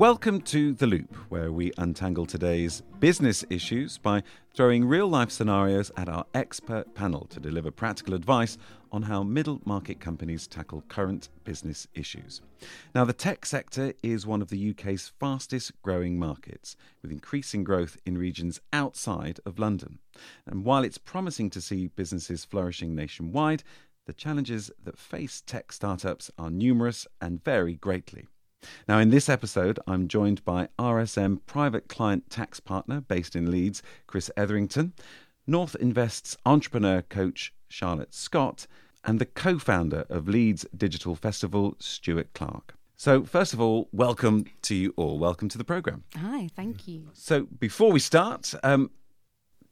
Welcome to The Loop, where we untangle today's business issues by throwing real-life scenarios at our expert panel to deliver practical advice on how middle-market companies tackle current business issues. Now, the tech sector is one of the UK's fastest-growing markets, with increasing growth in regions outside of London. And while it's promising to see businesses flourishing nationwide, the challenges that face tech startups are numerous and vary greatly. Now, in this episode, I'm joined by RSM private client tax partner based in Leeds, Chris Etherington, North Invest's entrepreneur coach, Charlotte Scott, and the co-founder of Leeds Digital Festival, Stuart Clark. So, first of all, welcome to you all. Welcome to the programme. Hi, thank you. So, before we start,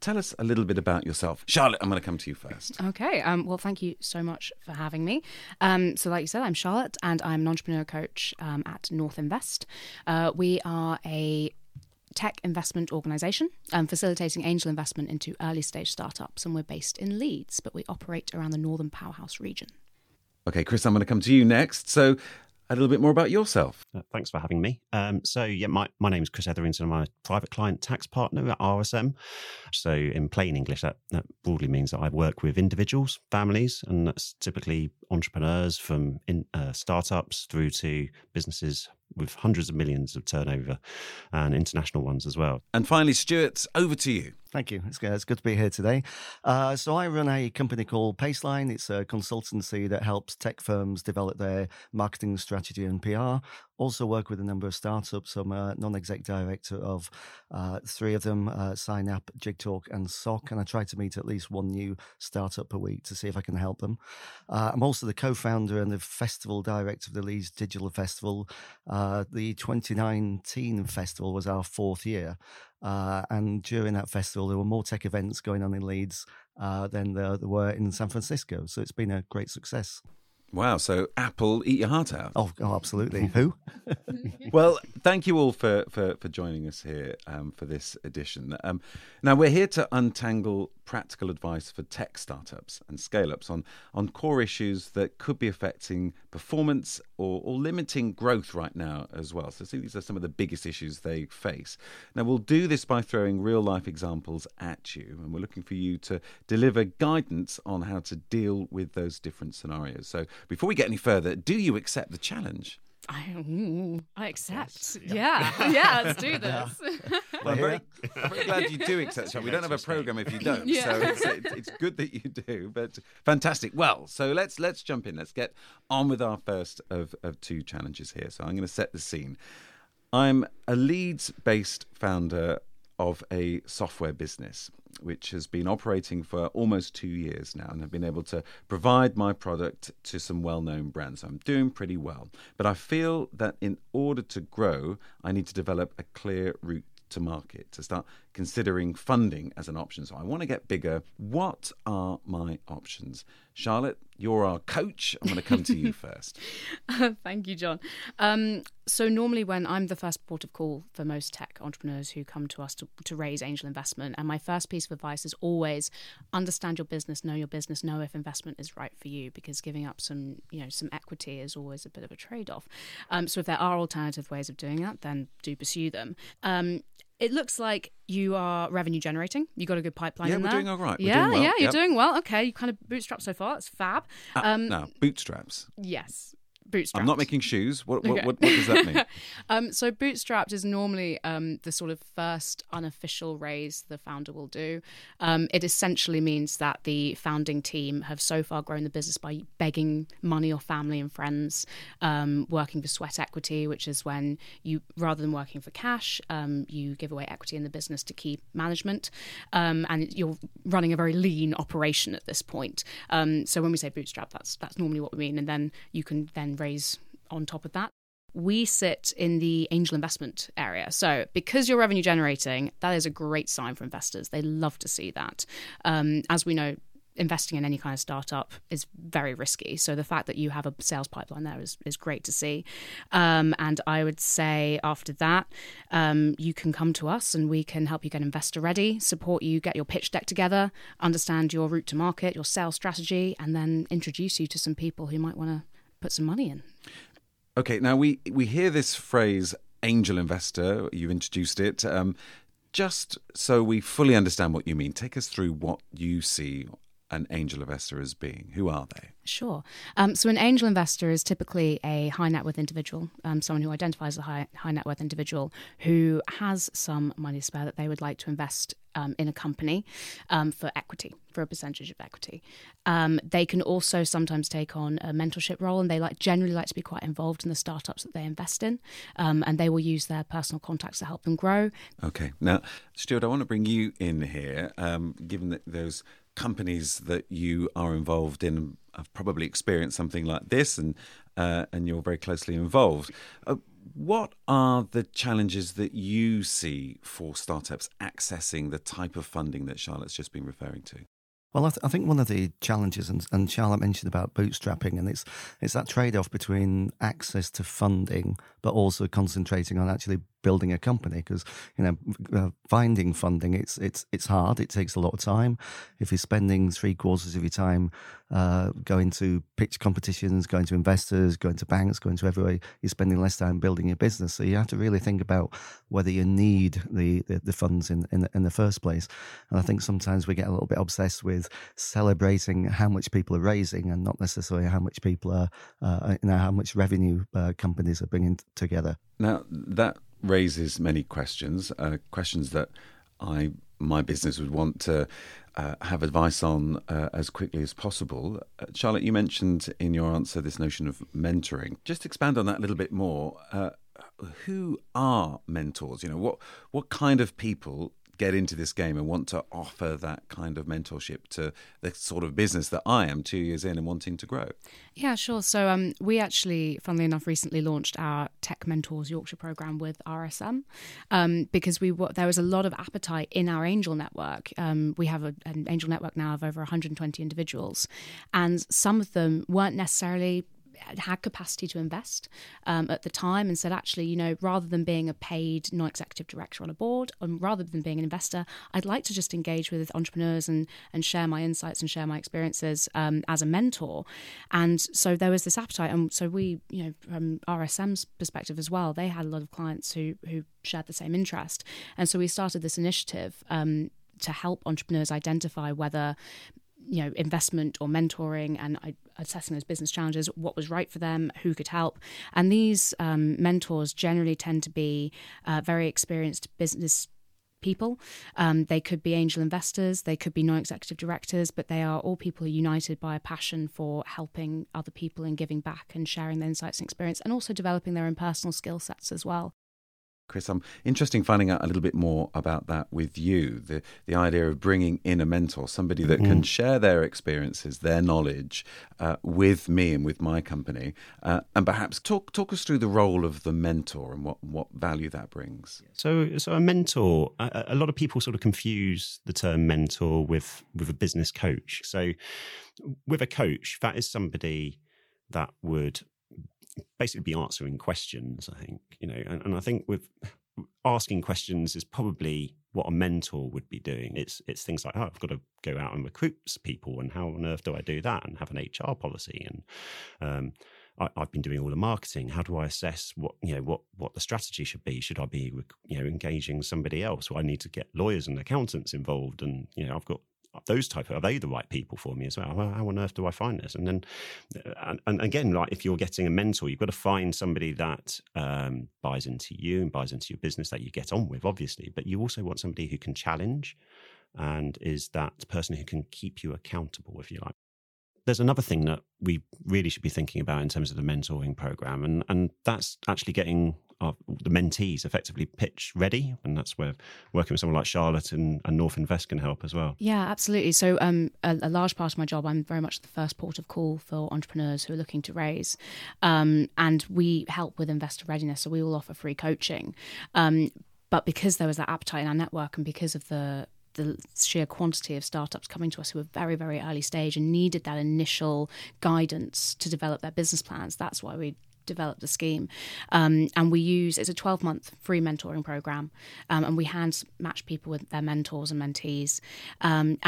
tell us a little bit about yourself. Charlotte, I'm going to come to you first. Okay. Well, thank you so much for having me. So like you said, I'm Charlotte and I'm an entrepreneur coach at North Invest. We are a tech investment organisation facilitating angel investment into early stage startups, and we're based in Leeds, but we operate around the Northern Powerhouse region. Okay, Chris, I'm going to come to you next. So a little bit more about yourself. Thanks for having me. My name is Chris Etherington. I'm a private client tax partner at RSM. So in plain English, that broadly means that I work with individuals, families, and that's typically entrepreneurs from startups through to businesses with hundreds of millions of turnover and international ones as well. And finally, Stuart, over to you. Thank you. It's good to be here today. So I run a company called PaceLine. It's a consultancy that helps tech firms develop their marketing strategy and PR. Also work with a number of startups. I'm a non-exec director of three of them, SignApp, Jigtalk and Sock. And I try to meet at least one new startup per week to see if I can help them. I'm also the co-founder and the festival director of the Leeds Digital Festival. The 2019 festival was our fourth year. And during that festival, there were more tech events going on in Leeds than there were in San Francisco. So it's been a great success. Wow. So Apple, eat your heart out. Oh absolutely. Who? Well, thank you all for joining us here for this edition. Now, we're here to untangle practical advice for tech startups and scale-ups on core issues that could be affecting performance or limiting growth right now as well. So these are some of the biggest issues they face. Now, we'll do this by throwing real-life examples at you, and we're looking for you to deliver guidance on how to deal with those different scenarios. So before we get any further, do you accept the challenge? I accept. Yes. Yeah, let's do this. Yeah. Well, I'm very glad you do accept. We don't have a programme if you don't, so it's good that you do, but fantastic. Well, so let's jump in. Let's get on with our first of two challenges here. So I'm going to set the scene. I'm a Leeds-based founder of a software business, which has been operating for almost 2 years now, and I've been able to provide my product to some well-known brands. I'm doing pretty well, but I feel that in order to grow, I need to develop a clear route to market, to start considering funding as an option. So I want to get bigger. What are my options? Charlotte, you're our coach. I'm going to come to you first. Thank you, John. So normally when I'm the first port of call for most tech entrepreneurs who come to us to raise angel investment, and my first piece of advice is always understand your business, know if investment is right for you, because giving up some equity is always a bit of a trade-off. So if there are alternative ways of doing that, then do pursue them. It looks like you are revenue generating. You got a good pipeline in there. We're doing all right. Doing well. Okay, you kind of bootstrapped so far. That's fab. Bootstraps. Yes. Bootstrapped. I'm not making shoes. What does that mean? So bootstrapped is normally the sort of first unofficial raise the founder will do. It essentially means that the founding team have so far grown the business by begging money or family and friends, working for sweat equity, which is when you, rather than working for cash, you give away equity in the business to keep management. And you're running a very lean operation at this point. So when we say bootstrap, that's normally what we mean. And then you can then raise on top of that. We sit in the angel investment area. So because you're revenue generating, that is a great sign for investors. They love to see that. As we know, investing in any kind of startup is very risky. So the fact that you have a sales pipeline there is great to see. And I would say after that, you can come to us and we can help you get investor ready, support you, get your pitch deck together, understand your route to market, your sales strategy, and then introduce you to some people who might want to put some money in. Okay, now we hear this phrase angel investor. You introduced it. Just so we fully understand what you mean, take us through what you see an angel investor as being. Who are they? Sure. So an angel investor is typically a high net worth individual, someone who identifies as a high net worth individual who has some money spare that they would like to invest in a company for equity, for a percentage of equity. They can also sometimes take on a mentorship role, and they generally like to be quite involved in the startups that they invest in, and they will use their personal contacts to help them grow. Okay. Now, Stuart, I want to bring you in here, given that those companies that you are involved in have probably experienced something like this, and you're very closely involved. What are the challenges that you see for startups accessing the type of funding that Charlotte's just been referring to? Well, I think one of the challenges, and Charlotte mentioned about bootstrapping, and it's that trade-off between access to funding, but also concentrating on actually building a company. Because, finding funding, it's hard. It takes a lot of time. If you're spending 3/4 of your time going to pitch competitions, going to investors, going to banks, going to everywhere, you're spending less time building your business. So you have to really think about whether you need the funds in the first place. And I think sometimes we get a little bit obsessed with celebrating how much people are raising, and not necessarily how much people are, how much revenue companies are bringing together. Now, that raises many questions, questions that my business would want to have advice on as quickly as possible. Charlotte, you mentioned in your answer this notion of mentoring. Just expand on that a little bit more. Who are mentors? What kind of people get into this game and want to offer that kind of mentorship to the sort of business that I am 2 years in and wanting to grow? Yeah, sure. So we actually, funnily enough, recently launched our Tech Mentors Yorkshire programme with RSM because there was a lot of appetite in our angel network. We have an angel network now of over 120 individuals, and some of them weren't necessarily had capacity to invest at the time, and said, actually, rather than being a paid non-executive director on a board, and rather than being an investor, I'd like to just engage with entrepreneurs and share my insights and share my experiences as a mentor. And so there was this appetite. And so we, from RSM's perspective as well, they had a lot of clients who shared the same interest. And so we started this initiative to help entrepreneurs identify whether investment or mentoring, and assessing those business challenges, what was right for them, who could help. And these mentors generally tend to be very experienced business people. They could be angel investors, they could be non-executive directors, but they are all people united by a passion for helping other people and giving back and sharing their insights and experience, and also developing their own personal skill sets as well. Chris, I'm interested in finding out a little bit more about that with you, the idea of bringing in a mentor, somebody that can share their experiences, their knowledge with me and with my company, and perhaps talk us through the role of the mentor and what value that brings. So a mentor, a lot of people sort of confuse the term mentor with a business coach. So with a coach, that is somebody that would basically be answering questions, I think, and I think with asking questions is probably what a mentor would be doing. It's things like, oh, I've got to go out and recruit people, and how on earth do I do that, and have an HR policy, and I've been doing all the marketing. How do I assess what the strategy should be? Should I be engaging somebody else? Well, I need to get lawyers and accountants involved, and I've got those type of, are they the right people for me as well? How on earth do I find this? And then, and again, like if you're getting a mentor, you've got to find somebody that buys into you and buys into your business, that you get on with, obviously, but you also want somebody who can challenge and is that person who can keep you accountable, if you like. There's another thing that we really should be thinking about in terms of the mentoring program, and that's actually getting the mentees effectively pitch ready, and that's where working with someone like Charlotte and North Invest can help as well. Yeah, absolutely. So a large part of my job, I'm very much the first port of call for entrepreneurs who are looking to raise, and we help with investor readiness. So we all offer free coaching, but because there was that appetite in our network, and because of the sheer quantity of startups coming to us who were very, very early stage and needed that initial guidance to develop their business plans, that's why we developed the scheme, and we use, it's a 12-month free mentoring program, and we hand match people with their mentors and mentees, and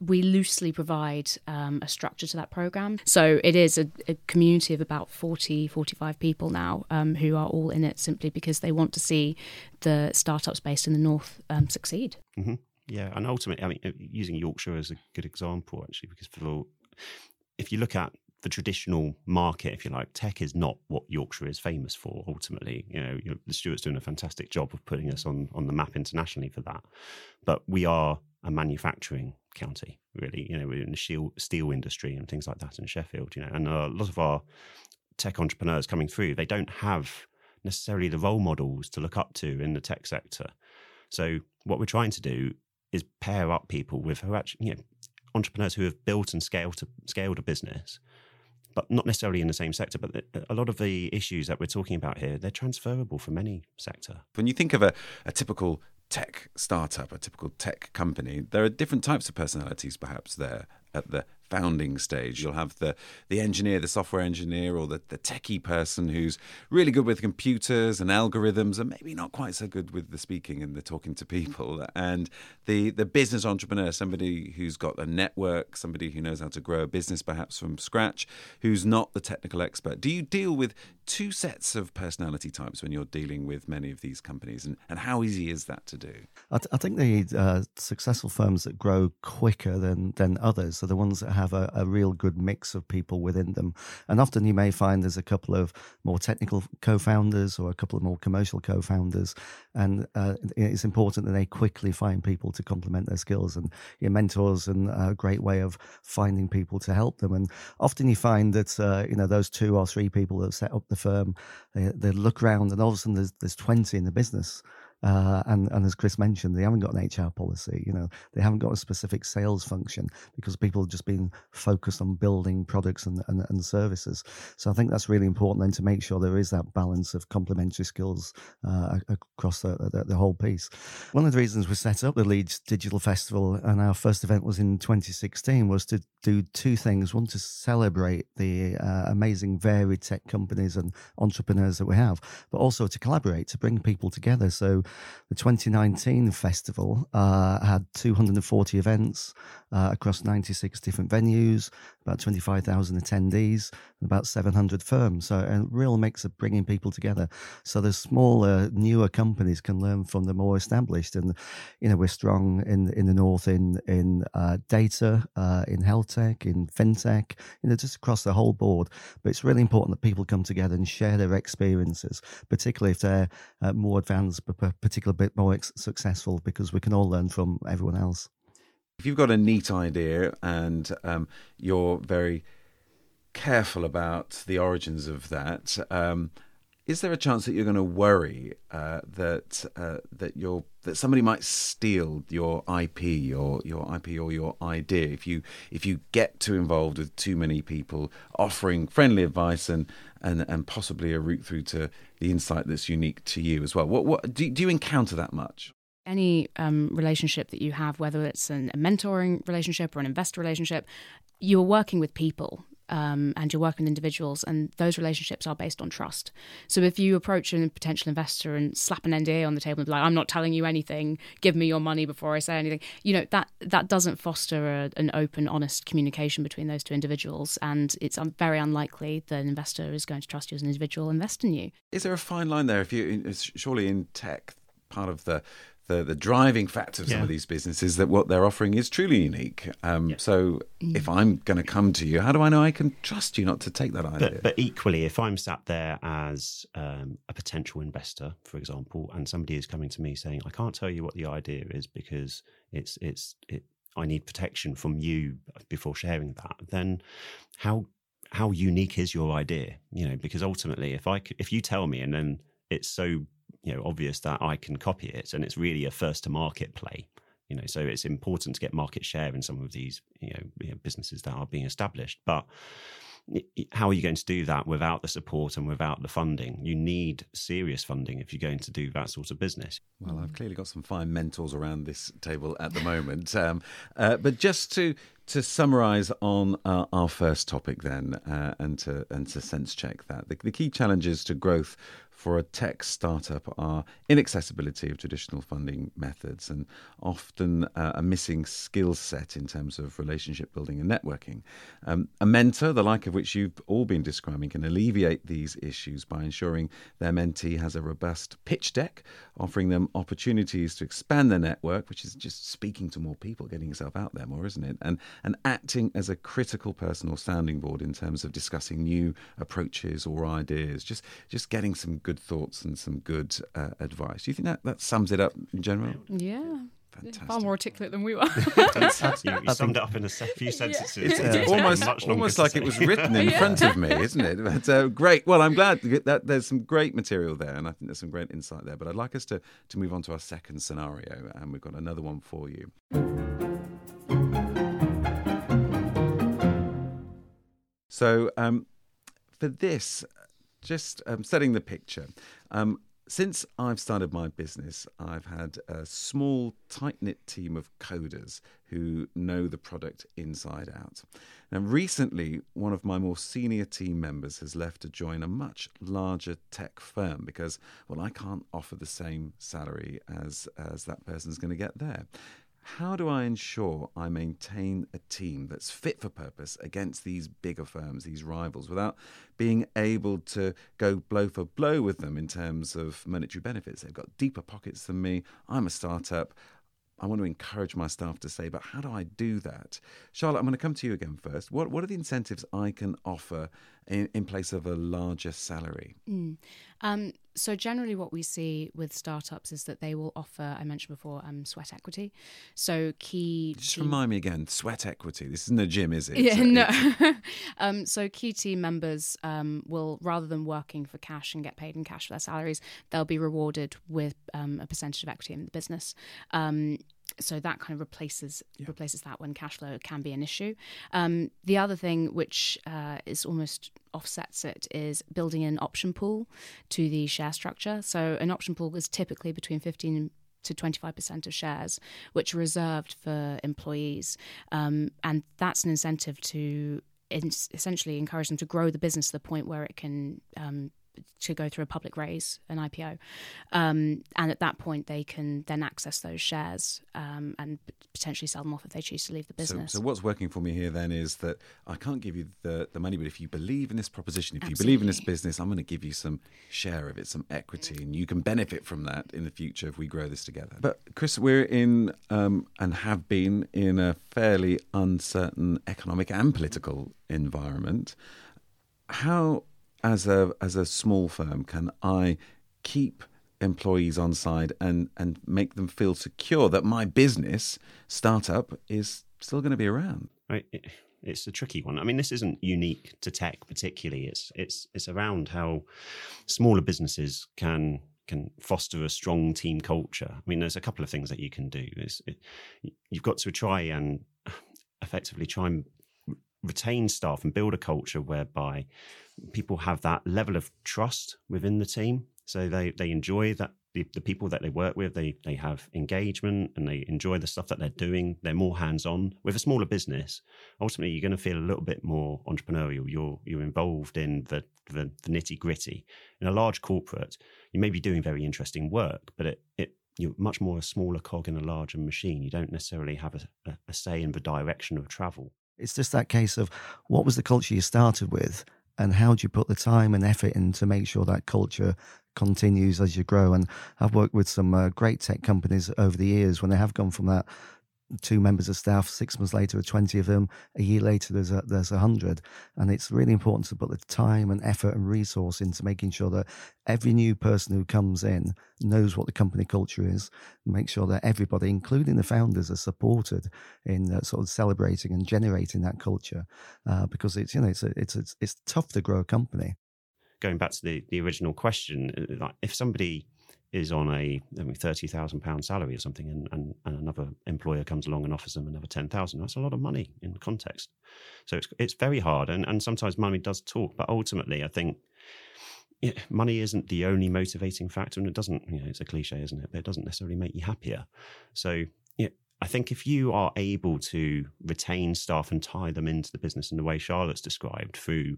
we loosely provide a structure to that program. So it is a community of about 40, 45 people now who are all in it simply because they want to see the startups based in the North succeed. Mm-hmm. Yeah, and ultimately, I mean, using Yorkshire as a good example, actually, because if you look at the traditional market, if you like, tech is not what Yorkshire is famous for, ultimately. You know, the Stuart's doing a fantastic job of putting us on the map internationally for that. But we are a manufacturing county, really. You know, we're in the steel industry and things like that in Sheffield, you know. And a lot of our tech entrepreneurs coming through, they don't have necessarily the role models to look up to in the tech sector. So what we're trying to do is pair up people with who actually, you know, entrepreneurs who have built and scaled a business, but not necessarily in the same sector. But a lot of the issues that we're talking about here, they're transferable from any sector. When you think of a typical tech startup, a typical tech company, there are different types of personalities perhaps there at the founding stage. You'll have the engineer, the software engineer, or the techie person who's really good with computers and algorithms and maybe not quite so good with the speaking and the talking to people. And the business entrepreneur, somebody who's got a network, somebody who knows how to grow a business perhaps from scratch, who's not the technical expert. Do you deal with two sets of personality types when you're dealing with many of these companies? And how easy is that to do? I think the successful firms that grow quicker than others are the ones that have a real good mix of people within them. And often you may find there's a couple of more technical co-founders or a couple of more commercial co-founders. And it's important that they quickly find people to complement their skills. And your mentors and a great way of finding people to help them. And often you find that, those two or three people that set up the firm, they look around and all of a sudden there's 20 in the business. And as Chris mentioned, they haven't got an HR policy, they haven't got a specific sales function because people have just been focused on building products and services. So I think that's really important then to make sure there is that balance of complementary skills across the whole piece. One of the reasons we set up the Leeds Digital Festival, and our first event was in 2016, was to do two things. One, to celebrate the amazing varied tech companies and entrepreneurs that we have, but also to collaborate, to bring people together. So the 2019 festival had 240 events across 96 different venues, about 25,000 attendees, and about 700 firms. So a real mix of bringing people together. So the smaller, newer companies can learn from the more established. And, we're strong in the North in data, in health tech, in fintech, just across the whole board. But it's really important that people come together and share their experiences, particularly if they're more advanced, but particularly bit more successful, because we can all learn from everyone else. If you've got a neat idea and you're very careful about the origins of that, is there a chance that you're going to worry that somebody might steal your IP, or your idea if you get too involved with too many people offering friendly advice and possibly a route through to the insight that's unique to you as well? What do you encounter that much? Any relationship that you have, whether it's a mentoring relationship or an investor relationship, you're working with people and you're working with individuals, and those relationships are based on trust. So if you approach a potential investor and slap an NDA on the table and be like, "I'm not telling you anything, give me your money before I say anything," that doesn't foster an open, honest communication between those two individuals, and it's very unlikely that an investor is going to trust you as an individual invest in you. Is there a fine line there? If you surely in tech, part of the driving factor of some of these businesses is that what they're offering is truly unique. So if I'm going to come to you, how do I know I can trust you not to take that idea? But equally, if I'm sat there as a potential investor, for example, and somebody is coming to me saying, "I can't tell you what the idea is because I need protection from you before sharing that," then how unique is your idea? Because ultimately, if you tell me and then it's so obvious that I can copy it, and it's really a first to market play, so it's important to get market share in some of these businesses that are being established. But how are you going to do that without the support and without the funding? You need serious funding if you're going to do that sort of business. Well, I've clearly got some fine mentors around this table at the moment, but just to to summarise on our first topic then, and to sense check that, the key challenges to growth for a tech startup are inaccessibility of traditional funding methods and often a missing skill set in terms of relationship building and networking. A mentor, the like of which you've all been describing, can alleviate these issues by ensuring their mentee has a robust pitch deck, offering them opportunities to expand their network, which is just speaking to more people, getting yourself out there more, isn't it? And acting as a critical personal sounding board in terms of discussing new approaches or ideas, just getting some good thoughts and some good advice. Do you think that sums it up in general? Yeah. Fantastic. Far more articulate than we were. You summed it up in a few sentences. Yeah. It's almost like it was written in front of me, isn't it? But great. Well, I'm glad that there's some great material there, and I think there's some great insight there. But I'd like us to move on to our second scenario, and we've got another one for you. So for this... Just setting the picture. Since I've started my business, I've had a small, tight-knit team of coders who know the product inside out. Now, recently, one of my more senior team members has left to join a much larger tech firm because, well, I can't offer the same salary as that person's going to get there. How do I ensure I maintain a team that's fit for purpose against these bigger firms, these rivals, without being able to go blow for blow with them in terms of monetary benefits? They've got deeper pockets than me. I'm a startup. I want to encourage my staff to say, but how do I do that? Charlotte, I'm going to come to you again first. What are the incentives I can offer in place of a larger salary? So generally what we see with startups is that they will offer, I mentioned before, sweat equity. So key... Just remind me again, sweat equity. This isn't a gym, is it? Yeah, no. So key team members will, rather than working for cash and get paid in cash for their salaries, they'll be rewarded with a percentage of equity in the business. So that kind of replaces that when cash flow can be an issue. The other thing which is almost offsets it is building an option pool to the share structure. So an option pool is typically between 15% to 25% of shares, which are reserved for employees. And that's an incentive to essentially encourage them to grow the business to the point where it can to go through a public raise, an IPO. And at that point, they can then access those shares and potentially sell them off if they choose to leave the business. So what's working for me here then is that I can't give you the money, but if you believe in this proposition, if Absolutely. You believe in this business, I'm going to give you some share of it, some equity, and you can benefit from that in the future if we grow this together. But Chris, we're in and have been in a fairly uncertain economic and political environment. How... As a small firm, can I keep employees on side and make them feel secure that my business startup is still going to be around? It's a tricky one. I mean, this isn't unique to tech particularly. It's around how smaller businesses can foster a strong team culture. I mean, there's a couple of things that you can do. You've got to try and effectively retain staff and build a culture whereby people have that level of trust within the team. So they enjoy that the people that they work with, they have engagement and they enjoy the stuff that they're doing. They're more hands-on. With a smaller business, ultimately you're going to feel a little bit more entrepreneurial. You're involved in the nitty-gritty. In a large corporate, you may be doing very interesting work, but you're much more a smaller cog in a larger machine. You don't necessarily have a say in the direction of travel. It's just that case of what was the culture you started with and how do you put the time and effort in to make sure that culture continues as you grow. And I've worked with some great tech companies over the years when they have gone from that 2 members of staff, 6 months later, 20 of them, a year later, there's 100. And it's really important to put the time and effort and resource into making sure that every new person who comes in knows what the company culture is, make sure that everybody, including the founders, are supported in sort of celebrating and generating that culture, because it's tough to grow a company. Going back to the original question, like if somebody is on a £30,000 salary or something and another employer comes along and offers them another £10,000. That's a lot of money in context. So it's very hard and sometimes money does talk, but ultimately I think money isn't the only motivating factor and it doesn't, it's a cliche, isn't it? But it doesn't necessarily make you happier. So I think if you are able to retain staff and tie them into the business in the way Charlotte's described through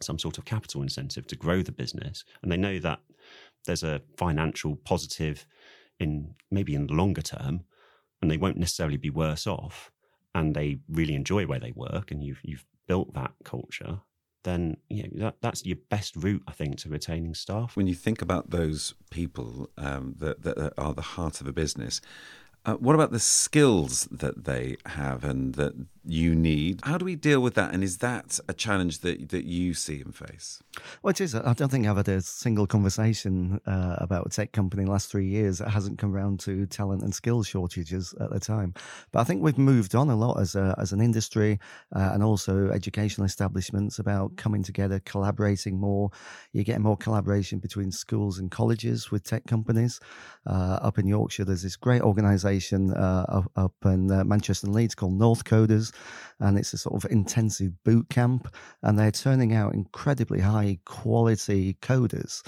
some sort of capital incentive to grow the business, and they know that there's a financial positive in maybe in the longer term, and they won't necessarily be worse off, and they really enjoy where they work, and you've built that culture, then that's your best route, I think, to retaining staff. When you think about those people that are the heart of a business, what about the skills that they have and that you need? How do we deal with that? And is that a challenge that you see and face? Well, it is. I don't think I've had a single conversation about a tech company in the last 3 years that hasn't come round to talent and skill shortages at the time. But I think we've moved on a lot as an industry and also educational establishments about coming together, collaborating more. You get more collaboration between schools and colleges with tech companies. Up in Yorkshire, there's this great organisation up in Manchester and Leeds called North Coders, and it's a sort of intensive boot camp, and they're turning out incredibly high quality coders,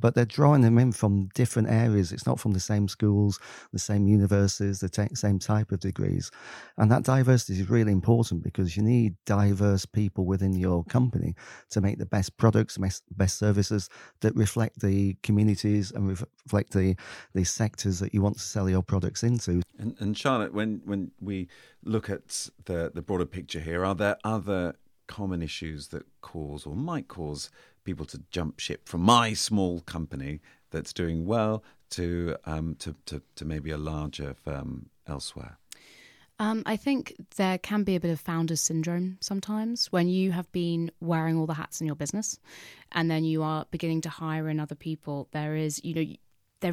but they're drawing them in from different areas. It's not from the same schools, the same universities, the same type of degrees, and that diversity is really important because you need diverse people within your company to make the best products, best services that reflect the communities and reflect the sectors that you want to sell your products into. And Charlotte, when we look at the broader picture here, are there other common issues that cause or might cause people to jump ship from my small company that's doing well to maybe a larger firm elsewhere? I think there can be a bit of founder syndrome sometimes when you have been wearing all the hats in your business and then you are beginning to hire in other people. There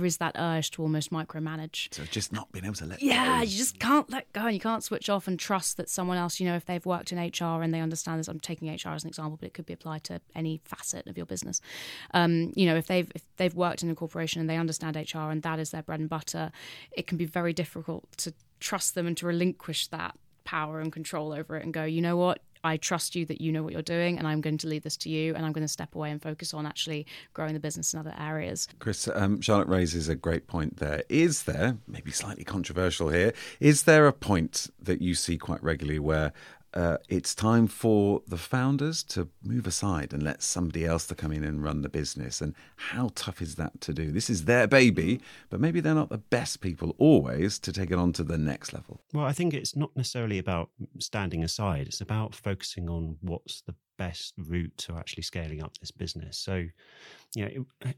is that urge to almost micromanage. So just not being able to let go. Yeah, you just can't let go and you can't switch off and trust that someone else, if they've worked in HR and they understand this, I'm taking HR as an example, but it could be applied to any facet of your business. If they've worked in a corporation and they understand HR and that is their bread and butter, it can be very difficult to trust them and to relinquish that power and control over it and go, you know what? I trust you that you know what you're doing and I'm going to leave this to you and I'm going to step away and focus on actually growing the business in other areas. Chris, Charlotte raises a great point there. Is there, maybe slightly controversial here, is there a point that you see quite regularly where it's time for the founders to move aside and let somebody else to come in and run the business? And how tough is that to do? This is their baby, but maybe they're not the best people always to take it on to the next level. Well, I think it's not necessarily about standing aside. It's about focusing on what's the best route to actually scaling up this business. So,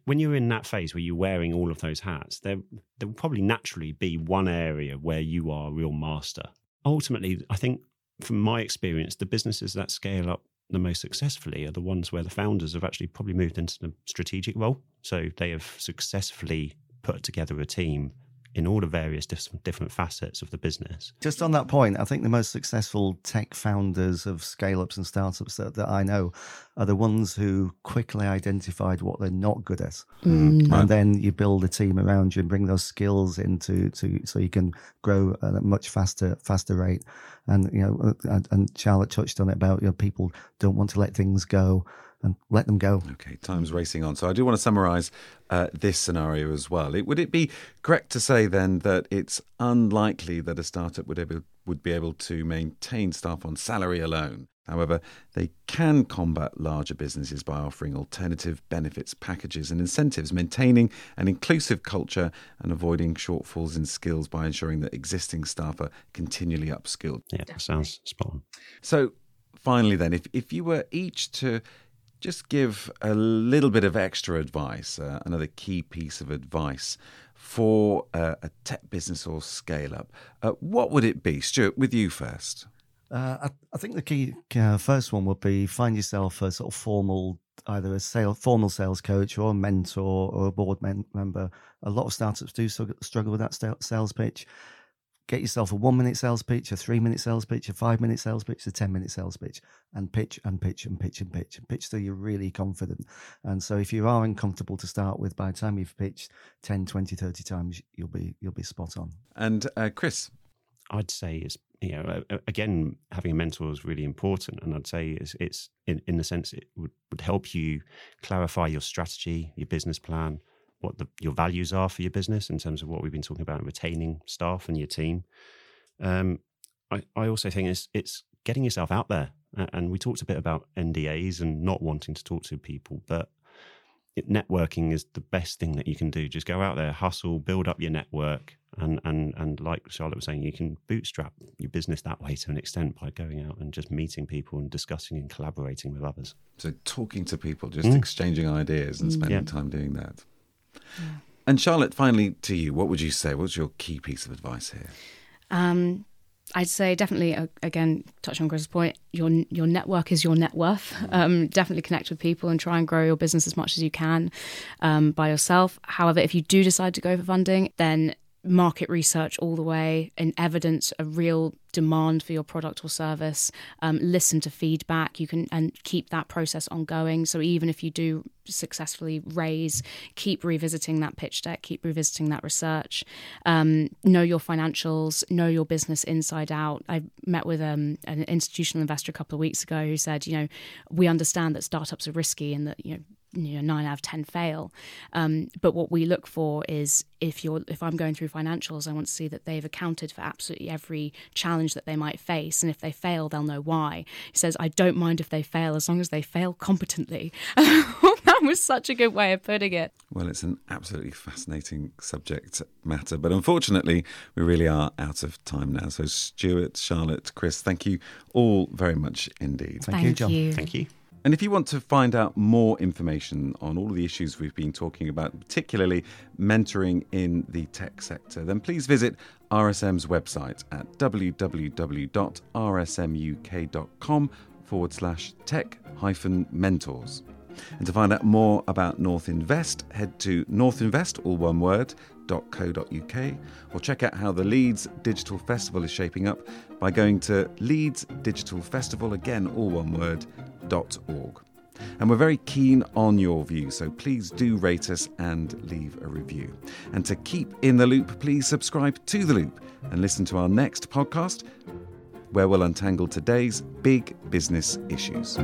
when you're in that phase where you're wearing all of those hats, there will probably naturally be one area where you are a real master. Ultimately, I think, from my experience, the businesses that scale up the most successfully are the ones where the founders have actually probably moved into the strategic role. So they have successfully put together a team in all the various different facets of the business. Just on that point, I think the most successful tech founders of scale-ups and startups that I know are the ones who quickly identified what they're not good at. Mm. And then you build a team around you and bring those skills so you can grow at a much faster rate. And, and Charlotte touched on it about, people don't want to let things go. And let them go. Okay, time's racing on. So I do want to summarise this scenario as well. Would it be correct to say then that it's unlikely that a startup would be able to maintain staff on salary alone? However, they can combat larger businesses by offering alternative benefits packages and incentives, maintaining an inclusive culture and avoiding shortfalls in skills by ensuring that existing staff are continually upskilled. Yeah, that sounds spot on. So finally then, if you were each to just give a little bit of extra advice, another key piece of advice for a tech business or scale-up, what would it be? Stuart, with you first. I think the key first one would be find yourself a sort of formal sales coach or a mentor or a board member. A lot of startups do struggle with that sales pitch. Get yourself a 1-minute sales pitch, a 3-minute sales pitch, a 5-minute sales pitch, a 10-minute sales pitch, and pitch and pitch and pitch and pitch and pitch till you're really confident. And so if you are uncomfortable to start with, by the time you've pitched 10, 20, 30 times, you'll be spot on. And Chris? I'd say it's, again, having a mentor is really important. And I'd say it's in the sense it would help you clarify your strategy, your business plan, what your values are for your business in terms of what we've been talking about, retaining staff and your team. I also think it's getting yourself out there. And we talked a bit about NDAs and not wanting to talk to people, but networking is the best thing that you can do. Just go out there, hustle, build up your network. And like Charlotte was saying, you can bootstrap your business that way to an extent by going out and just meeting people and discussing and collaborating with others. So talking to people, just exchanging ideas and spending time doing that. Yeah. And Charlotte, finally to you, what would you say? What's your key piece of advice here? I'd say definitely, again, touch on Chris's point, your network is your net worth. Definitely connect with people and try and grow your business as much as you can by yourself. However, if you do decide to go for funding, then market research all the way and evidence a real demand for your product or service. Listen to feedback. You can and keep that process ongoing. So even if you do successfully raise, keep revisiting that pitch deck, keep revisiting that research. Know your financials, know your business inside out. I met with an institutional investor a couple of weeks ago who said, we understand that startups are risky and that 9 out of 10 fail, but what we look for is if I'm going through financials, I want to see that they've accounted for absolutely every challenge that they might face, and if they fail, they'll know why. He says, I don't mind if they fail as long as they fail competently. That was such a good way of putting it. Well, it's an absolutely fascinating subject matter, but unfortunately we really are out of time now. So Stuart, Charlotte, Chris, thank you all very much indeed. Thank you, John. Thank you. And if you want to find out more information on all of the issues we've been talking about, particularly mentoring in the tech sector, then please visit RSM's website at www.rsmuk.com/tech-mentors. And to find out more about North Invest, head to northinvest.co.uk, or check out how the Leeds Digital Festival is shaping up by going to Leeds Digital Festival, again, .org. And we're very keen on your views, so please do rate us and leave a review. And to keep in the loop, please subscribe to The Loop and listen to our next podcast, where we'll untangle today's big business issues.